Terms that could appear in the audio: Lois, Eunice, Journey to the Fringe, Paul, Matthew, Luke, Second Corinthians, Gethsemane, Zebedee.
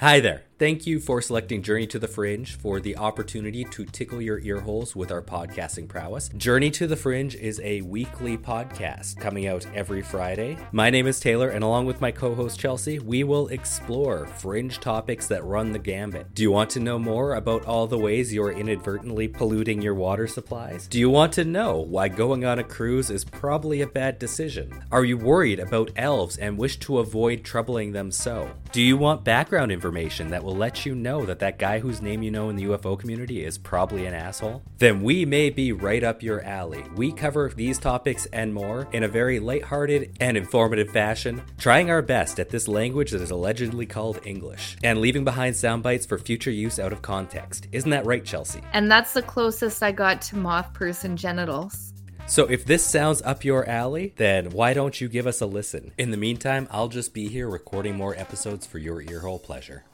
Hi there. Thank you for selecting Journey to the Fringe for the opportunity to tickle your earholes with our podcasting prowess. Journey to the Fringe is a weekly podcast coming out every Friday. My name is Taylor, and along with my co-host Chelsea, we will explore fringe topics that run the gambit. Do you want to know more about all the ways you're inadvertently polluting your water supplies? Do you want to know why going on a cruise is probably a bad decision? Are you worried about elves and wish to avoid troubling them so? Do you want background information that will let you know that guy whose name you know in the UFO community is probably an asshole? Then we may be right up your alley. We cover these topics and more in a very lighthearted and informative fashion, trying our best at this language that is allegedly called English, and leaving behind sound bites for future use out of context. Isn't that right, Chelsea? And that's the closest I got to moth person genitals. So if this sounds up your alley, then why don't you give us a listen? In the meantime, I'll just be here recording more episodes for your earhole pleasure.